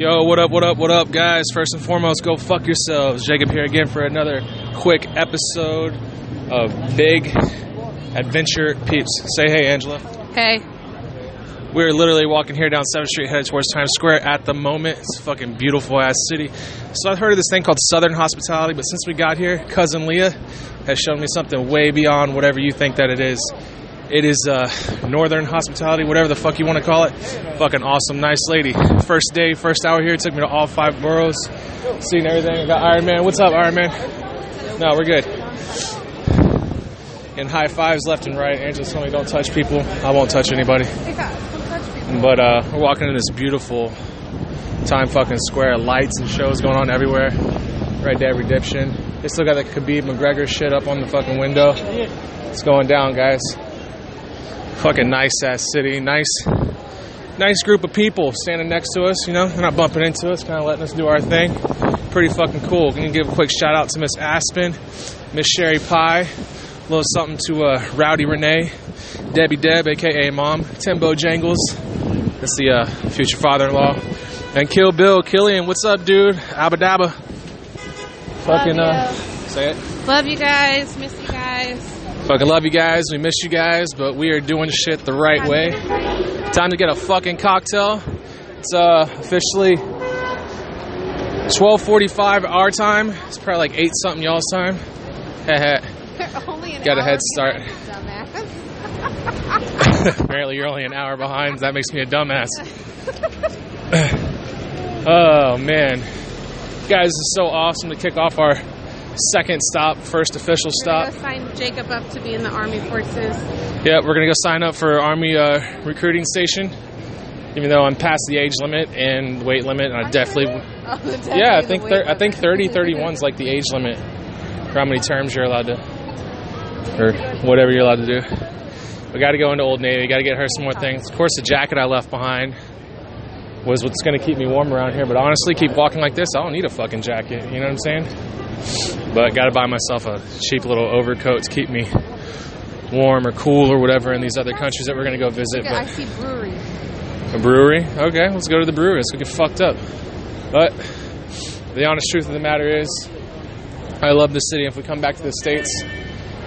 Yo, what up, guys? First and foremost, go fuck yourselves. Jacob here again for another quick episode of Big Adventure Peeps. Say hey, Angela. Hey. We're literally walking here down 7th Street headed towards Times Square at the moment. It's a fucking beautiful-ass city. So I've heard of this thing called Southern Hospitality, but since we got here, Cousin Leah has shown me something way beyond whatever you think that it is. It is Northern Hospitality, whatever the fuck you want to call it. Fucking awesome, nice lady. First day, first hour here. It took me to all 5 boroughs, seen everything. I got Iron Man. What's up, Iron Man? No, we're good. And high fives left and right. Angela told me don't touch people. I won't touch anybody. But we're walking in this beautiful Times fucking Square. Lights and shows going on everywhere. Right there, Redemption. They still got that Khabib McGregor shit up on the fucking window. It's going down, guys. Fucking nice ass city. Nice group of people standing next to us, you know. They're not bumping into us, kind of letting us do our thing. Pretty fucking cool. Gonna give a quick shout out to Miss Aspen, Miss Sherry Pie. A little something to Rowdy Renee, Debbie Deb, a.k.a. Mom, Timbo Jangles. That's the future father-in-law. And Kill Bill, Killian. What's up, dude? Abba Dabba. Fucking, say it. Love you guys. Miss you guys. Fucking love you guys. We miss you guys, but we are doing shit the right way. Time to get a fucking cocktail. It's officially 12:45 our time. It's probably like 8 something y'all's time. Heh. Got a head start. Apparently you're only an hour behind. That makes me a dumbass. Oh, man. Guys, it's so awesome to kick off our second stop, first official stop. We're going to sign Jacob up to be in the Army Forces. Yeah, we're going to go sign up for Army recruiting station, even though I'm past the age limit and weight limit. And I definitely... yeah, I think 30, 31 is like the age limit for how many terms you're allowed to... or whatever you're allowed to do. We got to go into Old Navy. Got to get her some more things. Of course, the jacket I left behind was what's going to keep me warm around here. But honestly, keep walking like this, I don't need a fucking jacket. You know what I'm saying? But got to buy myself a cheap little overcoat to keep me warm or cool or whatever in these other countries that we're going to go visit. Okay, but I see brewery. A brewery? Okay, let's go to the brewery. Let's go get fucked up. But the honest truth of the matter is, I love this city. If we come back to the States...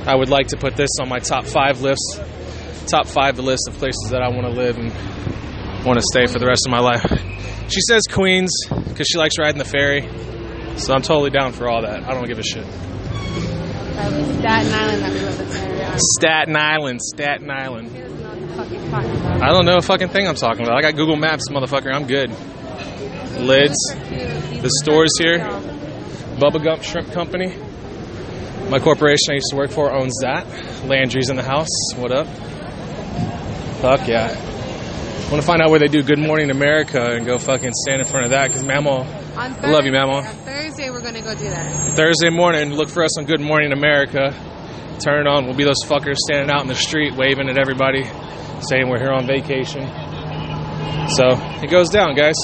I would like to put this on my top five list of places that I want to live and want to stay for the rest of my life. She says Queens because she likes riding the ferry, so I'm totally down for all that. I don't give a shit. That was Staten Island that we went to ferry on. Staten Island. She doesn't know what the fuck you're talking about. I don't know a fucking thing I'm talking about. I got Google Maps, motherfucker. I'm good. Lids. The stores here. Bubba Gump Shrimp Company. My corporation I used to work for owns that. Landry's in the house. What up? Fuck yeah. I want to find out where they do Good Morning America and go fucking stand in front of that because Mamaw, I love you, Mamaw. On Thursday, we're going to go do that. Thursday morning, look for us on Good Morning America. Turn it on. We'll be those fuckers standing out in the street waving at everybody, saying we're here on vacation. So it goes down, guys.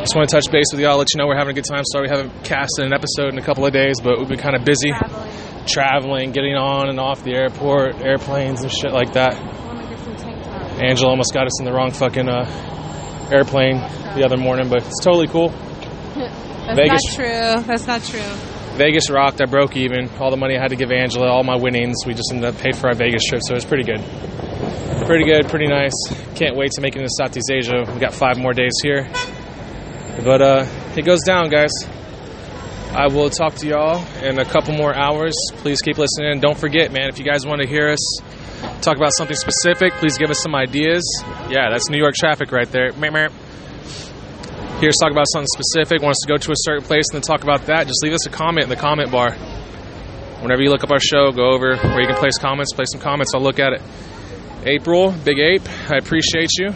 Just want to touch base with y'all, let you know we're having a good time. Sorry we haven't casted an episode in a couple of days, but we've been kind of busy traveling, getting on and off the airport, airplanes and shit like that. Angela almost got us in the wrong fucking airplane the other morning, but it's totally cool. That's not true. Vegas rocked. I broke even. All the money I had to give Angela, all my winnings, we just ended up paid for our Vegas trip, so it's pretty good. Pretty good, pretty nice. Can't wait to make it into Southeast Asia. We've got 5 more days here. But it goes down, guys. I will talk to y'all in a couple more hours. Please keep listening. Don't forget, man, if you guys want to hear us talk about something specific, please give us some ideas. Yeah, that's New York traffic right there. Hear us talk about something specific. Want us to go to a certain place and then talk about that. Just leave us a comment in the comment bar. Whenever you look up our show, go over where you can place comments. Place some comments. I'll look at it. April, Big Ape, I appreciate you.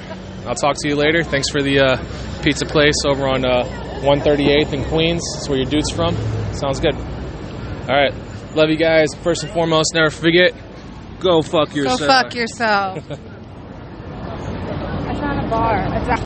I'll talk to you later. Thanks for the pizza place over on 138th in Queens. That's where your dude's from. Sounds good. All right. Love you guys. First and foremost, never forget, go fuck yourself. Go fuck yourself. That's not a bar.